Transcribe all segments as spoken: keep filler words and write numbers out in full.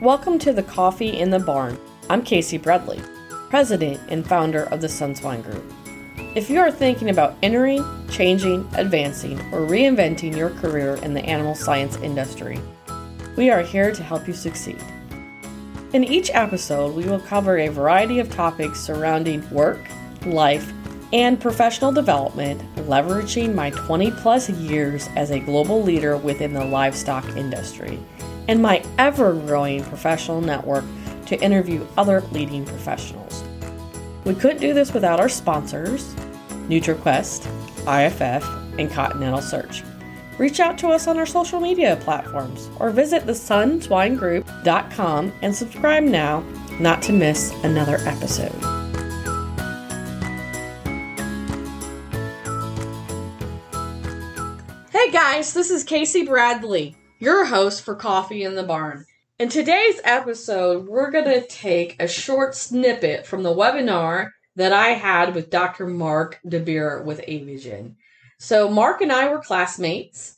Welcome to the Coffee in the Barn. I'm Casey Bradley, president and founder of the Sunswine Group. If you are thinking about entering, changing, advancing, or reinventing your career in the animal science industry, we are here to help you succeed. In each episode, we will cover a variety of topics surrounding work, life, and professional development, leveraging my twenty plus years as a global leader within the livestock industry and my ever-growing professional network to interview other leading professionals. We couldn't do this without our sponsors, NutriQuest, I F F, and Continental Search. Reach out to us on our social media platforms or visit the sunswine group dot com and subscribe now not to miss another episode. Hey guys, this is Casey Bradley, your host for Coffee in the Barn. In today's episode, we're going to take a short snippet from the webinar that I had with Doctor Marc de Beer with Aviagen. So Marc and I were classmates,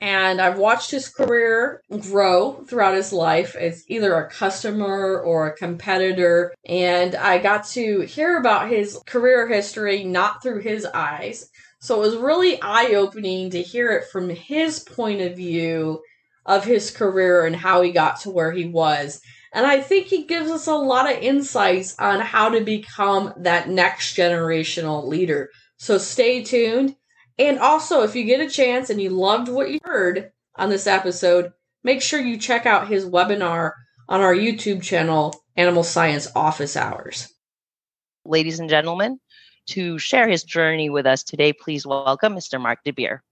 and I've watched his career grow throughout his life as either a customer or a competitor, and I got to hear about his career history not through his eyes. So it was really eye-opening to hear it from his point of view of his career and how he got to where he was. And I think he gives us a lot of insights on how to become that next generational leader. So stay tuned. And also, if you get a chance and you loved what you heard on this episode, make sure you check out his webinar on our YouTube channel, Animal Science Office Hours. Ladies and gentlemen, to share his journey with us today, please welcome Mister Marc de Beer.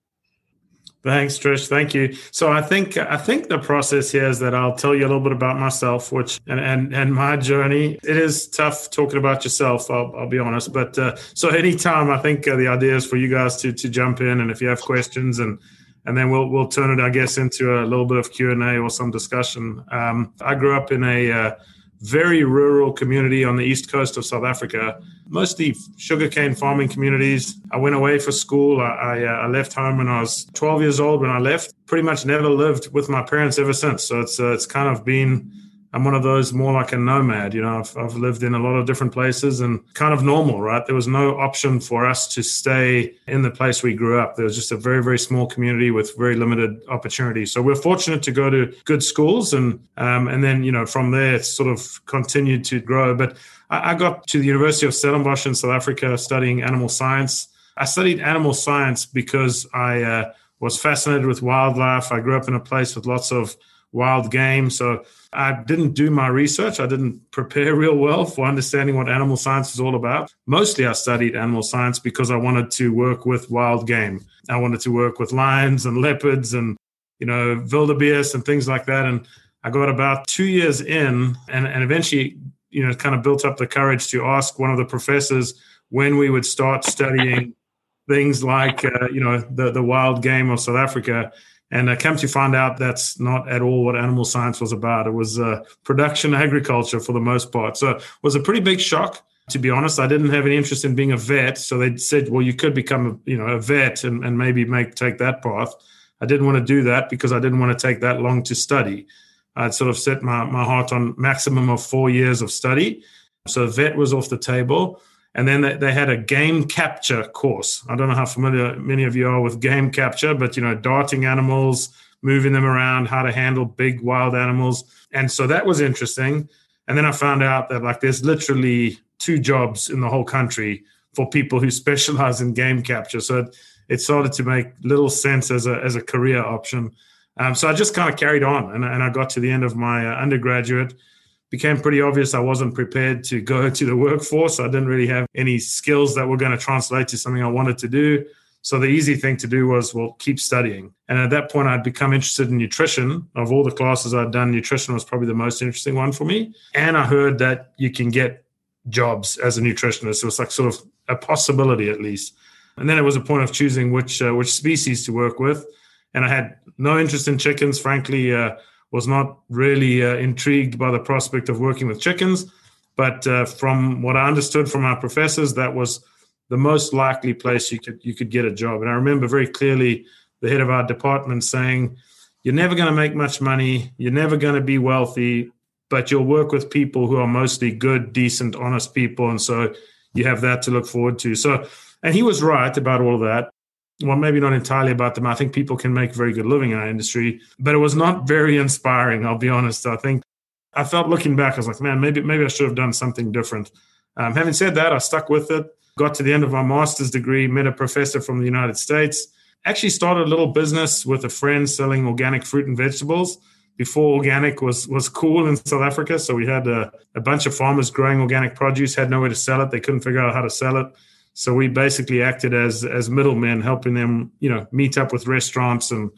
Thanks, Trish. Thank you. So I think I think the process here is that I'll tell you a little bit about myself, which and and, and my journey. It is tough talking about yourself. I'll, I'll be honest. But uh, so anytime, I think uh, the idea is for you guys to to jump in, and if you have questions, and and then we'll we'll turn it, I guess, into a little bit of Q and A or some discussion. Um, I grew up in a uh, very rural community on the east coast of South Africa, mostly sugarcane farming communities. I went away for school. I, I, uh, I left home when I was twelve years old when I left. Pretty much never lived with my parents ever since. So it's uh, it's kind of been, I'm one of those more like a nomad. You know, I've, I've lived in a lot of different places and kind of normal, right? There was no option for us to stay in the place we grew up. There was just a very, very small community with very limited opportunities. So we're fortunate to go to good schools. And um, and then, you know, from there, it's sort of continued to grow. But I, I got to the University of Stellenbosch in South Africa studying animal science. I studied animal science because I uh, was fascinated with wildlife. I grew up in a place with lots of wild game. So I didn't do my research. I didn't prepare real well for understanding what animal science is all about. Mostly I studied animal science because I wanted to work with wild game. I wanted to work with lions and leopards and, you know, wildebeest and things like that. And I got about two years in and, and eventually, you know, kind of built up the courage to ask one of the professors when we would start studying things like, uh, you know, the, the wild game of South Africa. And I came to find out that's not at all what animal science was about. It was uh, production agriculture for the most part. So it was a pretty big shock, to be honest. I didn't have any interest in being a vet. So they said, well, you could become a, you know, a vet and, and maybe make take that path. I didn't want to do that because I didn't want to take that long to study. I'd sort of set my, my heart on maximum of four years of study. So vet was off the table. And then they had a game capture course. I don't know how familiar many of you are with game capture, but, you know, darting animals, moving them around, how to handle big wild animals. And so that was interesting. And then I found out that, like, there's literally two jobs in the whole country for people who specialize in game capture. So it, it started to make little sense as a as a career option. Um, so I just kind of carried on, and, and I got to the end of my uh, undergraduate. Became pretty obvious I wasn't prepared to go to the workforce. I didn't really have any skills that were going to translate to something I wanted to do. So the easy thing to do was, well, keep studying. And at that point, I'd become interested in nutrition. Of all the classes I'd done, nutrition was probably the most interesting one for me. And I heard that you can get jobs as a nutritionist. It was like sort of a possibility, at least. And then it was a point of choosing which uh, which species to work with. And I had no interest in chickens, frankly. Uh, was not really uh, intrigued by the prospect of working with chickens. But uh, from what I understood from our professors, that was the most likely place you could you could get a job. And I remember very clearly the head of our department saying, you're never going to make much money. You're never going to be wealthy. but you'll work with people who are mostly good, decent, honest people. And so you have that to look forward to. So, and he was right about all of that. Well, maybe not entirely about them. I think people can make very good living in our industry, but it was not very inspiring. I'll be honest. I think I felt looking back, I was like, man, maybe, maybe I should have done something different. Um, having said that, I stuck with it, got to the end of my master's degree, met a professor from the United States, actually started a little business with a friend selling organic fruit and vegetables before organic was was cool in South Africa. So we had a, a bunch of farmers growing organic produce, had nowhere to sell it. They couldn't figure out how to sell it. So we basically acted as as middlemen, helping them, you know, meet up with restaurants and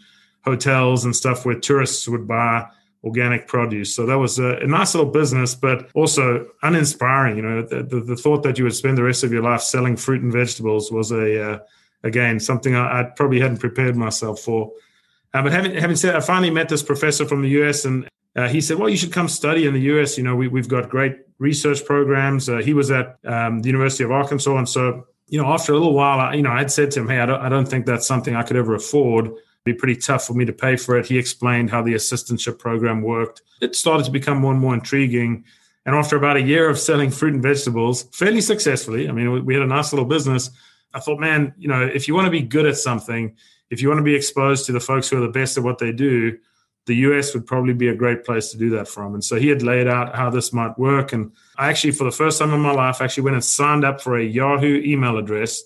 hotels and stuff where tourists would buy organic produce. So that was a, a nice little business, but also uninspiring. You know, the, the, the thought that you would spend the rest of your life selling fruit and vegetables was, a uh, again, something I, I probably hadn't prepared myself for. Uh, but having, having said, I finally met this professor from the U S, and uh, he said, well, you should come study in the U S. You know, we, we've got great research programs. Uh, he was at um, the University of Arkansas. And so, you know, after a little while, I, you know, I'd said to him, hey, I don't, I don't think that's something I could ever afford. It'd be pretty tough for me to pay for it. He explained how the assistantship program worked. It started to become more and more intriguing. And after about a year of selling fruit and vegetables, fairly successfully, I mean, we, we had a nice little business. I thought, man, you know, if you want to be good at something, if you want to be exposed to the folks who are the best at what they do, the U S would probably be a great place to do that from. And so he had laid out how this might work. And I actually, for the first time in my life, actually went and signed up for a Yahoo email address.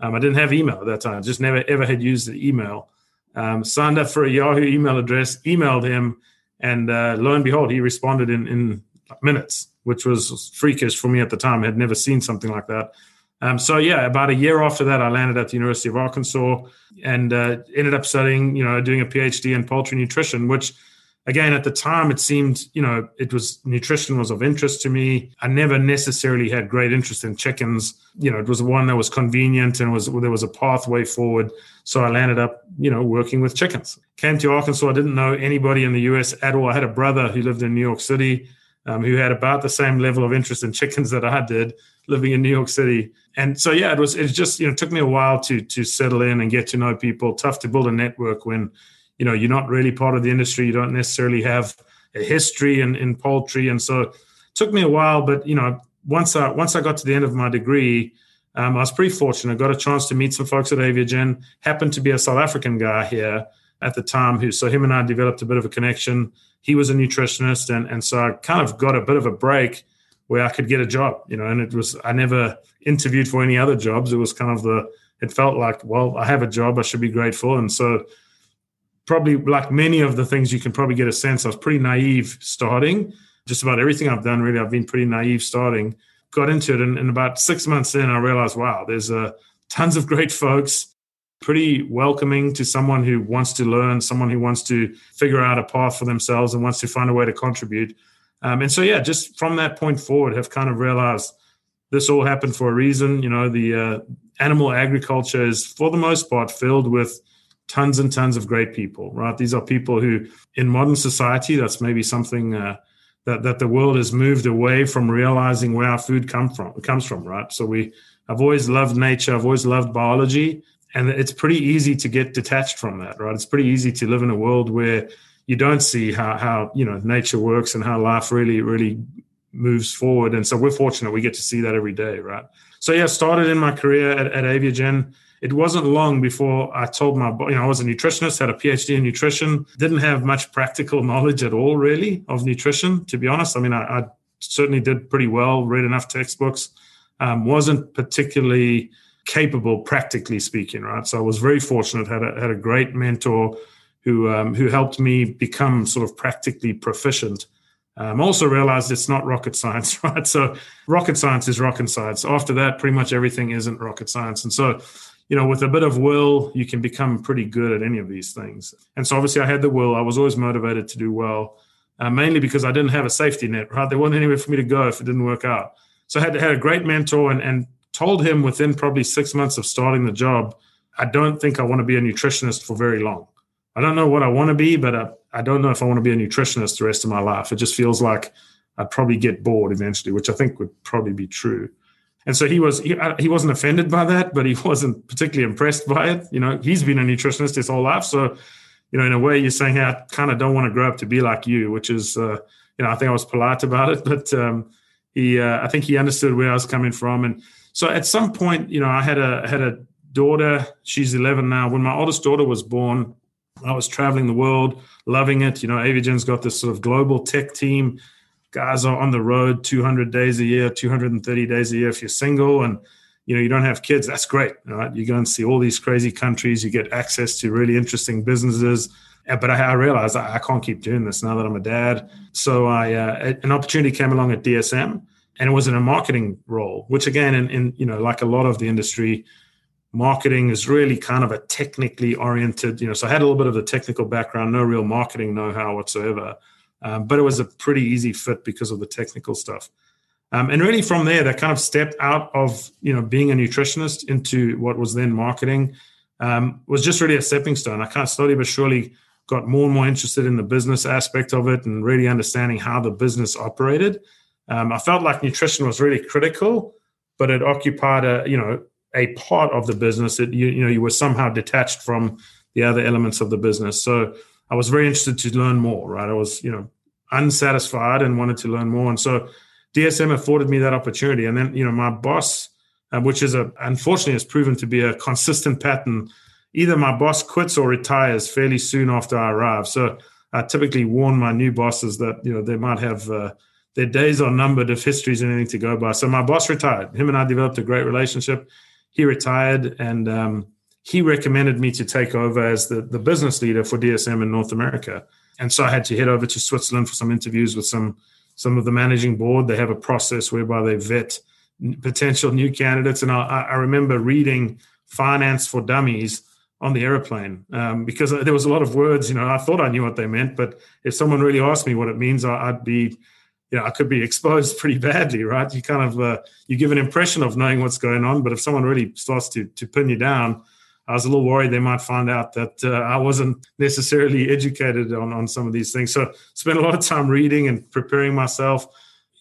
Um, I didn't have email at that time. I just never, ever had used the email. Um, signed up for a Yahoo email address, emailed him, and uh, lo and behold, he responded in, in minutes, which was freakish for me at the time. I had never seen something like that. Um, so, yeah, about a year after that, I landed at the University of Arkansas and uh, ended up studying, you know, doing a PhD in poultry nutrition, which, again, at the time, it seemed, you know, it was nutrition was of interest to me. I never necessarily had great interest in chickens. You know, it was one that was convenient and was there was a pathway forward. So I landed up, you know, working with chickens. Came to Arkansas. I didn't know anybody in the U S at all. I had a brother who lived in New York City um, who had about the same level of interest in chickens that I did, living in New York City. And so, yeah, it was, it just, you know, it took me a while to, to settle in and get to know people. Tough to build a network when, you know, you're not really part of the industry. You don't necessarily have a history in, in poultry. And so it took me a while, but, you know, once I, once I got to the end of my degree, um, I was pretty fortunate. I got a chance to meet some folks at Aviagen, happened to be a South African guy here at the time who, so him and I developed a bit of a connection. He was a nutritionist. And, and so I kind of got a bit of a break where I could get a job, you know, and it was, I never interviewed for any other jobs. It was kind of the, it felt like, well, I have a job, I should be grateful. And so probably like many of the things you can probably get a sense, I was pretty naive starting. Just about everything I've done, really, I've been pretty naive starting. Got into it, and, and about six months in, I realized, wow, there's uh, tons of great folks, pretty welcoming to someone who wants to learn, someone who wants to figure out a path for themselves and wants to find a way to contribute. Um, and so, yeah, just from that point forward, have kind of realized this all happened for a reason. You know, the uh, animal agriculture is, for the most part, filled with tons and tons of great people, right? These are people who, in modern society, that's maybe something uh, that that the world has moved away from realizing where our food come from, comes from, right? So we, I've always loved nature. I've always loved biology. And it's pretty easy to get detached from that, right? It's pretty easy to live in a world where you don't see how, how, you know, nature works and how life really, really moves forward. And so we're fortunate we get to see that every day, right? So, yeah, started in my career at, at Aviagen. It wasn't long before I told my, you know, I was a nutritionist, had a PhD in nutrition, didn't have much practical knowledge at all, really, of nutrition, to be honest. I mean, I, I certainly did pretty well, read enough textbooks, um, wasn't particularly capable, practically speaking, right? So I was very fortunate, had a, had a great mentor who um, who helped me become sort of practically proficient. I um, also realized it's not rocket science, right? So rocket science is rocket science. After that, pretty much everything isn't rocket science. And so, you know, with a bit of will, you can become pretty good at any of these things. And so obviously I had the will. I was always motivated to do well, uh, mainly because I didn't have a safety net, right? There wasn't anywhere for me to go if it didn't work out. So I had, had a great mentor and, and told him within probably six months of starting the job, I don't think I want to be a nutritionist for very long. I don't know what I want to be, but I, I don't know if I want to be a nutritionist the rest of my life. It just feels like I'd probably get bored eventually, which I think would probably be true. And so he was, he, he wasn't offended by that, but he wasn't particularly impressed by it. You know, he's been a nutritionist his whole life. So, you know, in a way you're saying, hey, I kind of don't want to grow up to be like you, which is, uh, you know, I think I was polite about it, but um, he, uh, I think he understood where I was coming from. And so at some point, you know, I had a, had a daughter, she's eleven now. When my oldest daughter was born, I was traveling the world, loving it. You know, Aviagen's got this sort of global tech team. Guys are on the road two hundred days a year, two hundred thirty days a year. If you're single and, you know, you don't have kids, that's great. Right? You go and see all these crazy countries. You get access to really interesting businesses. But I, I realized I, I can't keep doing this now that I'm a dad. So I uh, an opportunity came along at D S M, and it was in a marketing role, which again, in, in you know, like a lot of the industry, marketing is really kind of a technically oriented, you know, so I had a little bit of a technical background, no real marketing know-how whatsoever. Um, but it was a pretty easy fit because of the technical stuff. Um, and really from there, that kind of stepped out of, you know, being a nutritionist into what was then marketing, um, was just really a stepping stone. I kind of slowly but surely got more and more interested in the business aspect of it and really understanding how the business operated. Um, I felt like nutrition was really critical, but it occupied a, you know, a part of the business that, you, you know, you were somehow detached from the other elements of the business. So I was very interested to learn more, right? I was, you know, unsatisfied and wanted to learn more. And so D S M afforded me that opportunity. And then, you know, my boss, uh, which is a, unfortunately has proven to be a consistent pattern, either my boss quits or retires fairly soon after I arrive. So I typically warn my new bosses that, you know, they might have, uh, their days are numbered if history's anything to go by. So my boss retired. Him and I developed a great relationship. He retired, and um, he recommended me to take over as the, the business leader for D S M in North America. And so I had to head over to Switzerland for some interviews with some, some of the managing board. They have a process whereby they vet potential new candidates. And I, I remember reading Finance for Dummies on the airplane um, because there was a lot of words, you know, I thought I knew what they meant, but if someone really asked me what it means, I, I'd be... you know, I could be exposed pretty badly, right? You kind of, uh, you give an impression of knowing what's going on, but if someone really starts to to pin you down, I was a little worried they might find out that uh, I wasn't necessarily educated on, on some of these things. So spent a lot of time reading and preparing myself.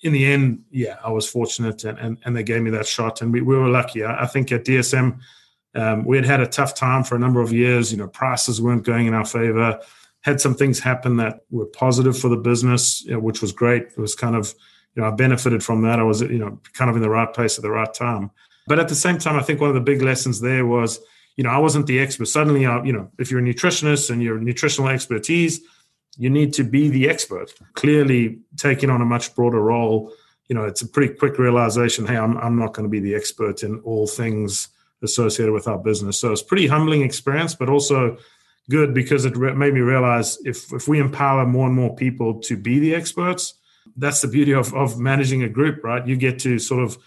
In the end, yeah, I was fortunate and and, and they gave me that shot, and we, we were lucky. I, I think at D S M, um, we had had a tough time for a number of years. You know, prices weren't going in our favor. Had some things happen that were positive for the business, you know, which was great. It was kind of, you know, I benefited from that. I was, you know, kind of in the right place at the right time. But at the same time, I think one of the big lessons there was, you know, I wasn't the expert. Suddenly, I, you know, if you're a nutritionist and your nutritional expertise, you need to be the expert. Clearly taking on a much broader role, you know, it's a pretty quick realization, hey, I'm, I'm not going to be the expert in all things associated with our business. So it's a pretty humbling experience, but also good because it re- made me realize if if we empower more and more people to be the experts, that's the beauty of of managing a group, right? You get to sort of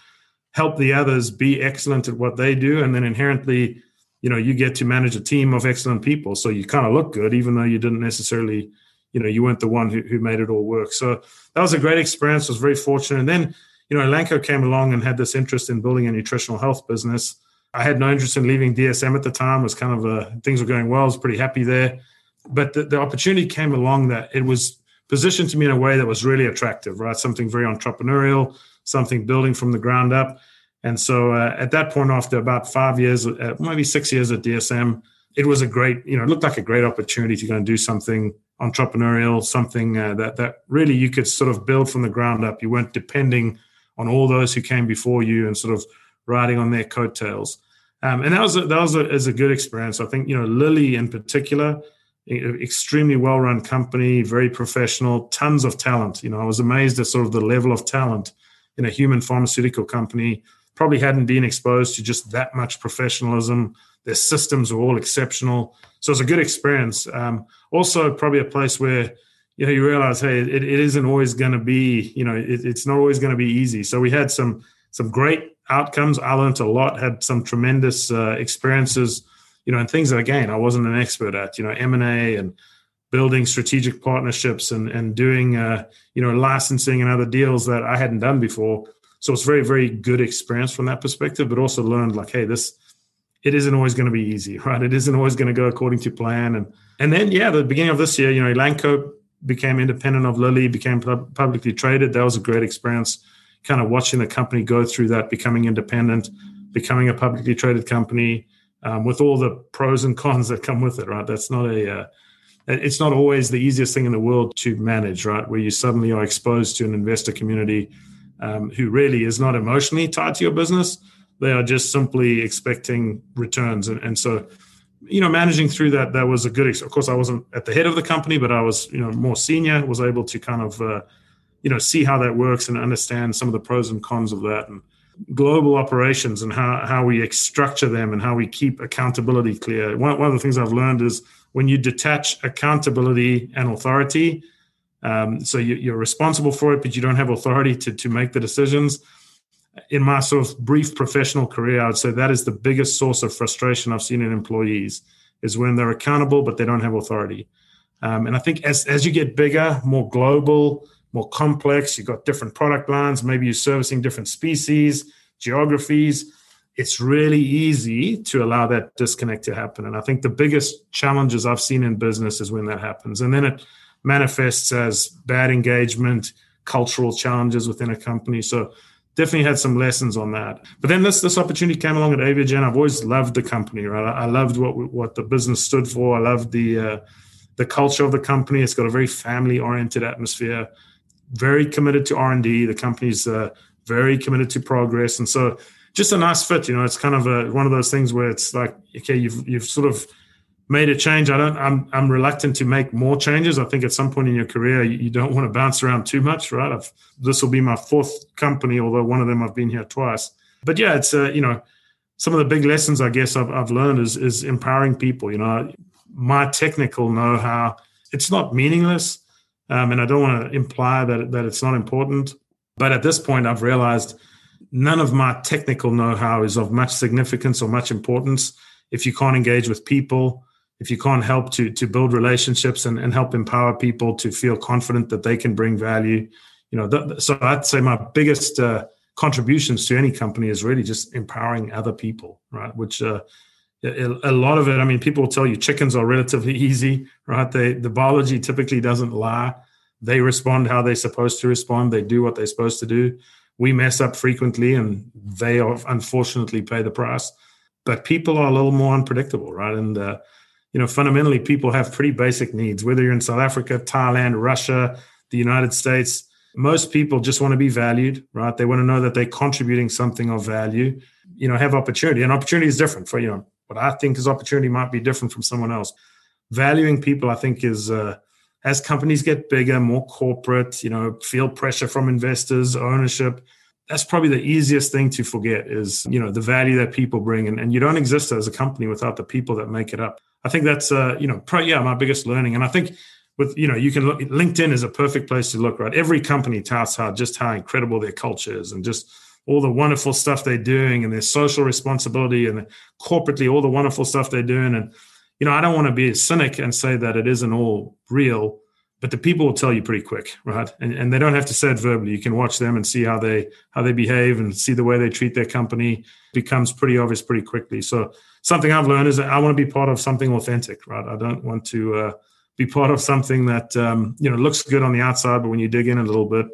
help the others be excellent at what they do. And then inherently, you know, you get to manage a team of excellent people. So you kind of look good, even though you didn't necessarily, you know, you weren't the one who, who made it all work. So that was a great experience. I was very fortunate. And then, you know, Elanco came along and had this interest in building a nutritional health business. I had no interest in leaving D S M at the time. It was kind of a, things were going well. I was pretty happy there. But the, the opportunity came along that it was positioned to me in a way that was really attractive, right? Something very entrepreneurial, something building from the ground up. And so uh, at that point, after about five years, uh, maybe six years at D S M, it was a great, you know, it looked like a great opportunity to go and do something entrepreneurial, something uh, that that really you could sort of build from the ground up. You weren't depending on all those who came before you and sort of riding on their coattails. Um, and that was a, that was a, is a good experience. I think, you know, Lilly in particular, extremely well-run company, very professional, tons of talent. You know, I was amazed at sort of the level of talent in a human pharmaceutical company. Probably hadn't been exposed to just that much professionalism. Their systems were all exceptional. So it's a good experience. Um, also probably a place where, you know, you realize, hey, it, it isn't always going to be, you know, it, it's not always going to be easy. So we had some some great outcomes. I learned a lot, had some tremendous uh, experiences, you know, and things that, again, I wasn't an expert at, you know, M and A and building strategic partnerships and, and doing, uh, you know, licensing and other deals that I hadn't done before. So it's very, very good experience from that perspective, but also learned like, hey, this, it isn't always going to be easy, right? It isn't always going to go according to plan. And, and then, yeah, the beginning of this year, you know, Elanco became independent of Lilly, became pub- publicly traded. That was a great experience. Kind of watching the company go through that, becoming independent, becoming a publicly traded company, um, with all the pros and cons that come with it, right? That's not a, uh, it's not always the easiest thing in the world to manage, right? Where you suddenly are exposed to an investor community um, who really is not emotionally tied to your business. They are just simply expecting returns. And, and so, you know, managing through that, that was a good, ex- of course, I wasn't at the head of the company, but I was, you know, more senior, was able to kind of, uh, you know, see how that works and understand some of the pros and cons of that, and global operations and how, how we structure them and how we keep accountability clear. One, one of the things I've learned is when you detach accountability and authority, um, so you, you're responsible for it, but you don't have authority to, to make the decisions. In my sort of brief professional career, I would say that is the biggest source of frustration I've seen in employees, is when they're accountable, but they don't have authority. Um, and I think as, as you get bigger, more global, more complex, you've got different product lines, maybe you're servicing different species, geographies, it's really easy to allow that disconnect to happen. And I think the biggest challenges I've seen in business is when that happens. And then it manifests as bad engagement, cultural challenges within a company. So definitely had some lessons on that. But then this this opportunity came along at Aviagen. I've always loved the company, right? I loved what what the business stood for. I loved the uh, the culture of the company. It's got a very family-oriented atmosphere, very committed to R and D. The company's uh, very committed to progress. And so just a nice fit, you know, it's kind of a, one of those things where it's like, okay, you've you've sort of made a change. I don't, I'm I'm reluctant to make more changes. I think at some point in your career, you, you don't want to bounce around too much, right? I've, this will be my fourth company, although one of them I've been here twice. But yeah, it's uh, you know, some of the big lessons I guess I've I've learned is is empowering people. You know, my technical know-how, it's not meaningless, um, and I don't want to imply that that it's not important. But at this point, I've realized none of my technical know-how is of much significance or much importance if you can't engage with people. If you can't help to to build relationships and, and help empower people to feel confident that they can bring value, you know, th- so I'd say my biggest uh, contributions to any company is really just empowering other people, right? Which uh, a lot of it, I mean, people will tell you chickens are relatively easy, right? They, the biology typically doesn't lie. They respond how they're supposed to respond. They do what they're supposed to do. We mess up frequently, and they are, unfortunately pay the price. But people are a little more unpredictable, right? And uh, you know, fundamentally, people have pretty basic needs, whether you're in South Africa, Thailand, Russia, the United States. Most people just want to be valued, right? They want to know that they're contributing something of value, you know, have opportunity. And opportunity is different for, you know, what I think is opportunity might be different from someone else. Valuing people, I think, is uh, as companies get bigger, more corporate, you know, feel pressure from investors, ownership. That's probably the easiest thing to forget is, you know, the value that people bring. And, and you don't exist as a company without the people that make it up. I think that's, uh, you know, pro- yeah, my biggest learning. And I think with, you know, you can look, LinkedIn is a perfect place to look, right? Every company touts how just how incredible their culture is and just all the wonderful stuff they're doing and their social responsibility and corporately, all the wonderful stuff they're doing. And, you know, I don't want to be a cynic and say that it isn't all real, but the people will tell you pretty quick, right? And, and they don't have to say it verbally. You can watch them and see how they how they behave and see the way they treat their company. It becomes pretty obvious pretty quickly. So something I've learned is that I want to be part of something authentic, right? I don't want to uh, be part of something that um, you know looks good on the outside, but when you dig in a little bit,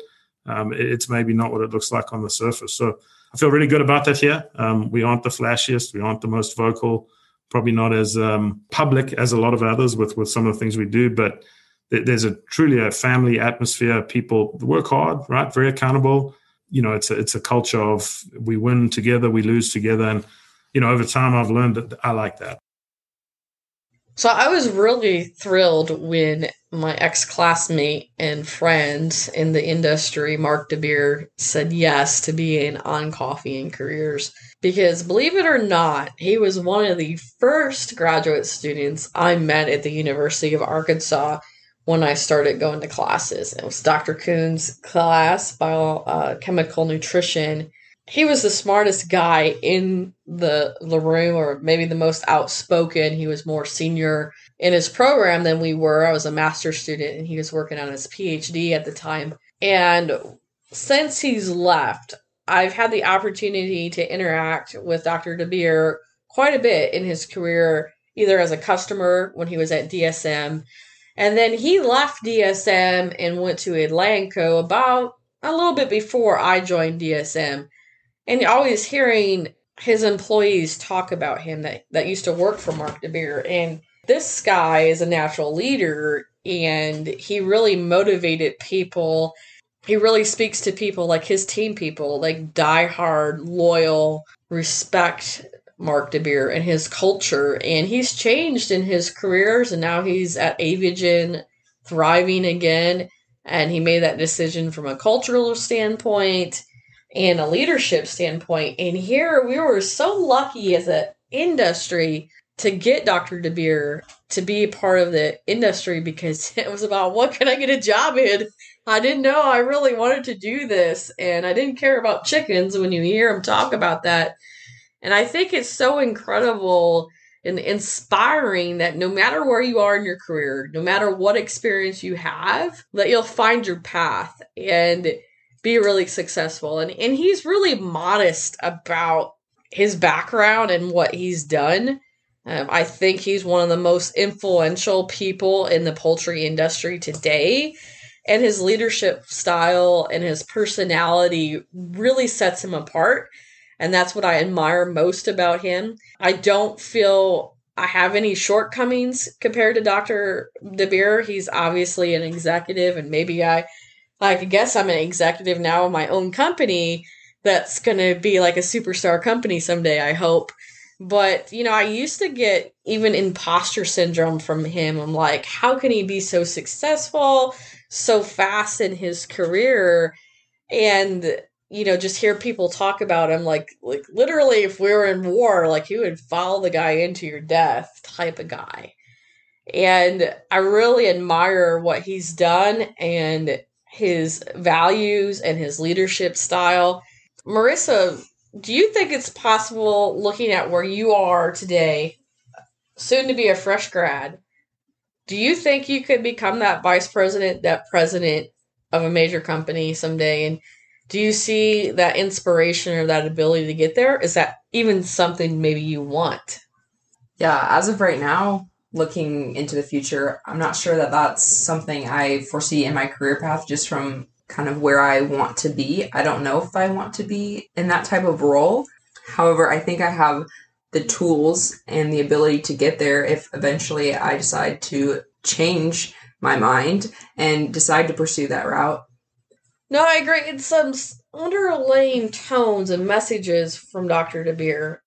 um, it's maybe not what it looks like on the surface. So I feel really good about that here. Um, we aren't the flashiest. We aren't the most vocal. Probably not as um, public as a lot of others with with some of the things we do, but there's a truly a family atmosphere. People work hard, right? Very accountable. You know, it's a, it's a culture of we win together, we lose together. And, you know, over time I've learned that I like that. So I was really thrilled when my ex-classmate and friend in the industry, Marc de Beer, said yes to being on Coffee and Careers. Because believe it or not, he was one of the first graduate students I met at the University of Arkansas when I started going to classes. It was Doctor Kuhn's class, biochemical nutrition. He was the smartest guy in the, the room, or maybe the most outspoken. He was more senior in his program than we were. I was a master's student, and he was working on his PhD at the time. And since he's left, I've had the opportunity to interact with Doctor de Beer quite a bit in his career, either as a customer when he was at D S M, and then he left D S M and went to Elanco about a little bit before I joined D S M. And always hearing his employees talk about him that, that used to work for Marc de Beer. And this guy is a natural leader, and he really motivated people. He really speaks to people, like his team people, like diehard, loyal, respect Marc de Beer and his culture. And he's changed in his careers, and now he's at Aviagen, thriving again. And he made that decision from a cultural standpoint and a leadership standpoint. And here we were so lucky as an industry to get Doctor de Beer to be a part of the industry, because it was about, what can I get a job in? I didn't know I really wanted to do this, and I didn't care about chickens when you hear him talk about that. And I think it's so incredible and inspiring that no matter where you are in your career, no matter what experience you have, that you'll find your path and be really successful. And and he's really modest about his background and what he's done. Um, I think he's one of the most influential people in the poultry industry today. And his leadership style and his personality really sets him apart. And that's what I admire most about him. I don't feel I have any shortcomings compared to Doctor de Beer. He's obviously an executive, and maybe I, I guess I'm an executive now in my own company that's going to be like a superstar company someday, I hope. But, you know, I used to get even imposter syndrome from him. I'm like, how can he be so successful, so fast in his career? And you know, just hear people talk about him like, like literally if we were in war, like he would follow the guy into your death type of guy. And I really admire what he's done and his values and his leadership style. Marissa, do you think it's possible, looking at where you are today, soon to be a fresh grad, do you think you could become that vice president, that president of a major company someday? And do you see that inspiration or that ability to get there? Is that even something maybe you want? Yeah, as of right now, looking into the future, I'm not sure that that's something I foresee in my career path, just from kind of where I want to be. I don't know if I want to be in that type of role. However, I think I have the tools and the ability to get there if eventually I decide to change my mind and decide to pursue that route. No, I agree. It's some underlying tones and messages from Doctor de Beer,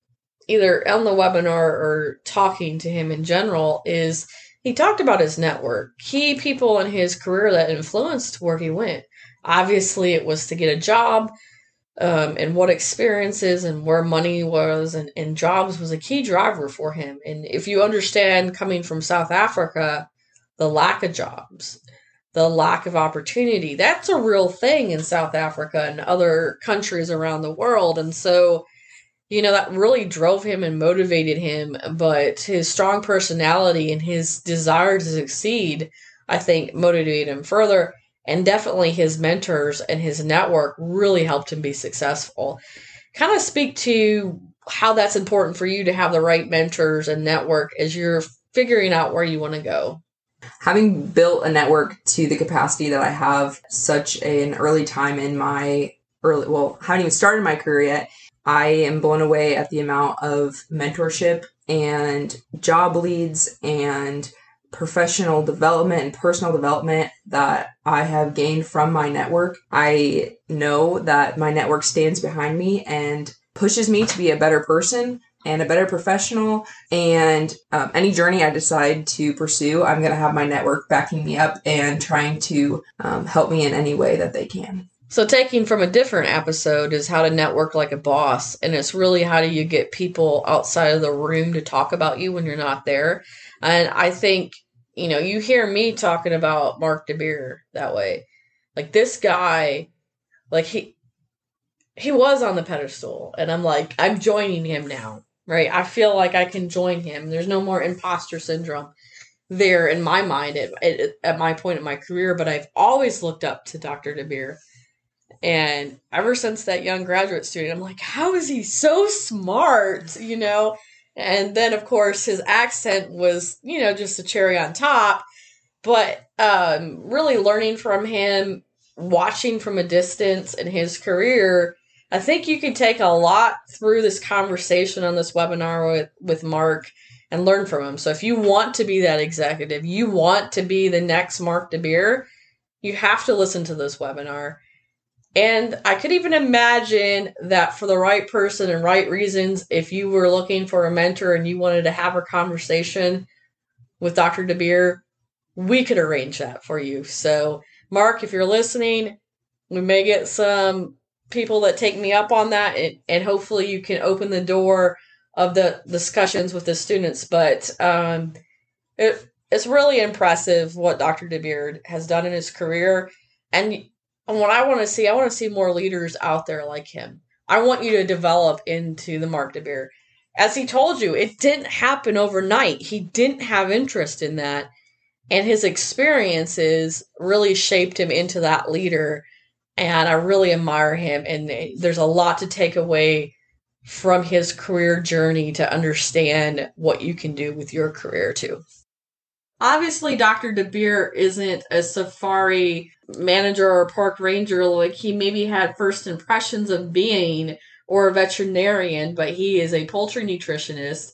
either on the webinar or talking to him in general, is he talked about his network, key people in his career that influenced where he went. Obviously, it was to get a job, um, and what experiences and where money was, and, and jobs was a key driver for him. And if you understand, coming from South Africa, the lack of jobs, the lack of opportunity. That's a real thing in South Africa and other countries around the world. And so, you know, that really drove him and motivated him. But his strong personality and his desire to succeed, I think, motivated him further. And definitely his mentors and his network really helped him be successful. Kind of speak to how that's important for you to have the right mentors and network as you're figuring out where you want to go. Having built a network to the capacity that I have such an early time in my early, well, I haven't even started my career yet, I am blown away at the amount of mentorship and job leads and professional development and personal development that I have gained from my network. I know that my network stands behind me and pushes me to be a better person and a better professional, and um, any journey I decide to pursue, I'm going to have my network backing me up and trying to um, help me in any way that they can. So taking from a different episode is how to network like a boss, and it's really how do you get people outside of the room to talk about you when you're not there. And I think, you know, you hear me talking about Marc de Beer that way. Like this guy, like he, he was on the pedestal, and I'm like, I'm joining him now. Right. I feel like I can join him. There's no more imposter syndrome there in my mind at, at, at my point in my career. But I've always looked up to Doctor de Beer. And ever since that young graduate student, I'm like, how is he so smart? You know, and then, of course, his accent was, you know, just a cherry on top. But um, really learning from him, watching from a distance in his career, I think you can take a lot through this conversation on this webinar with, with Marc and learn from them. So if you want to be that executive, you want to be the next Marc de Beer, you have to listen to this webinar. And I could even imagine that for the right person and right reasons, if you were looking for a mentor and you wanted to have a conversation with Doctor de Beer, we could arrange that for you. So Marc, if you're listening, we may get some people that take me up on that, and, and hopefully you can open the door of the discussions with the students. But um, it, it's really impressive what Doctor de Beer has done in his career. And And what I want to see, I want to see more leaders out there like him. I want you to develop into the Marc de Beer. As he told you, it didn't happen overnight. He didn't have interest in that. And his experiences really shaped him into that leader. And I really admire him. And there's a lot to take away from his career journey to understand what you can do with your career too. Obviously, Doctor de Beer isn't a safari manager or park ranger like he maybe had first impressions of being, or a veterinarian, but he is a poultry nutritionist.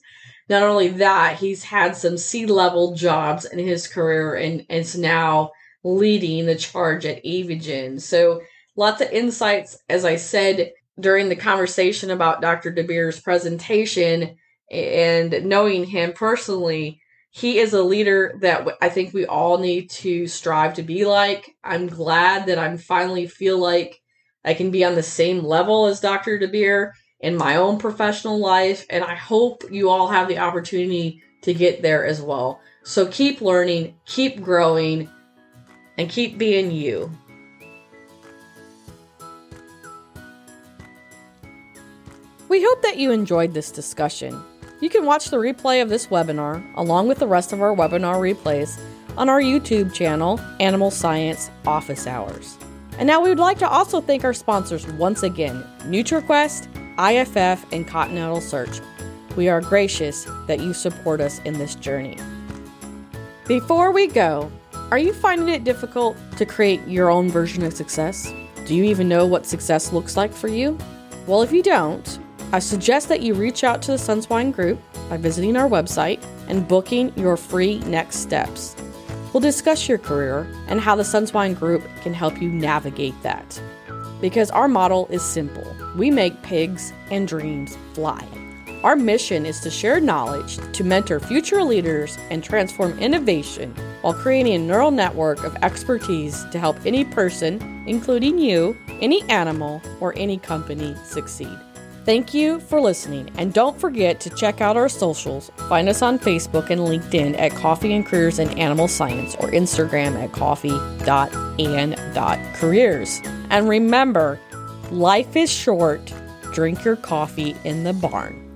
Not only that, he's had some C-level jobs in his career and is now leading the charge at Aviagen. So lots of insights, as I said, during the conversation about Doctor de Beer's presentation and knowing him personally. He is a leader that I think we all need to strive to be like. I'm glad that I finally feel like I can be on the same level as Doctor de Beer in my own professional life, and I hope you all have the opportunity to get there as well. So keep learning, keep growing, and keep being you. We hope that you enjoyed this discussion. You can watch the replay of this webinar, along with the rest of our webinar replays, on our YouTube channel, Animal Science Office Hours. And now we would like to also thank our sponsors once again, NutriQuest, I F F, and Continental Search. We are gracious that you support us in this journey. Before we go, are you finding it difficult to create your own version of success? Do you even know what success looks like for you? Well, if you don't, I suggest that you reach out to the Sunswine Group by visiting our website and booking your free next steps. We'll discuss your career and how the Sunswine Group can help you navigate that. Because our model is simple. We make pigs and dreams fly. Our mission is to share knowledge, to mentor future leaders, and transform innovation while creating a neural network of expertise to help any person, including you, any animal, or any company succeed. Thank you for listening, and don't forget to check out our socials. Find us on Facebook and LinkedIn at Coffee and Careers in Animal Science, or Instagram at coffee dot and dot careers. And remember, life is short. Drink your coffee in the barn.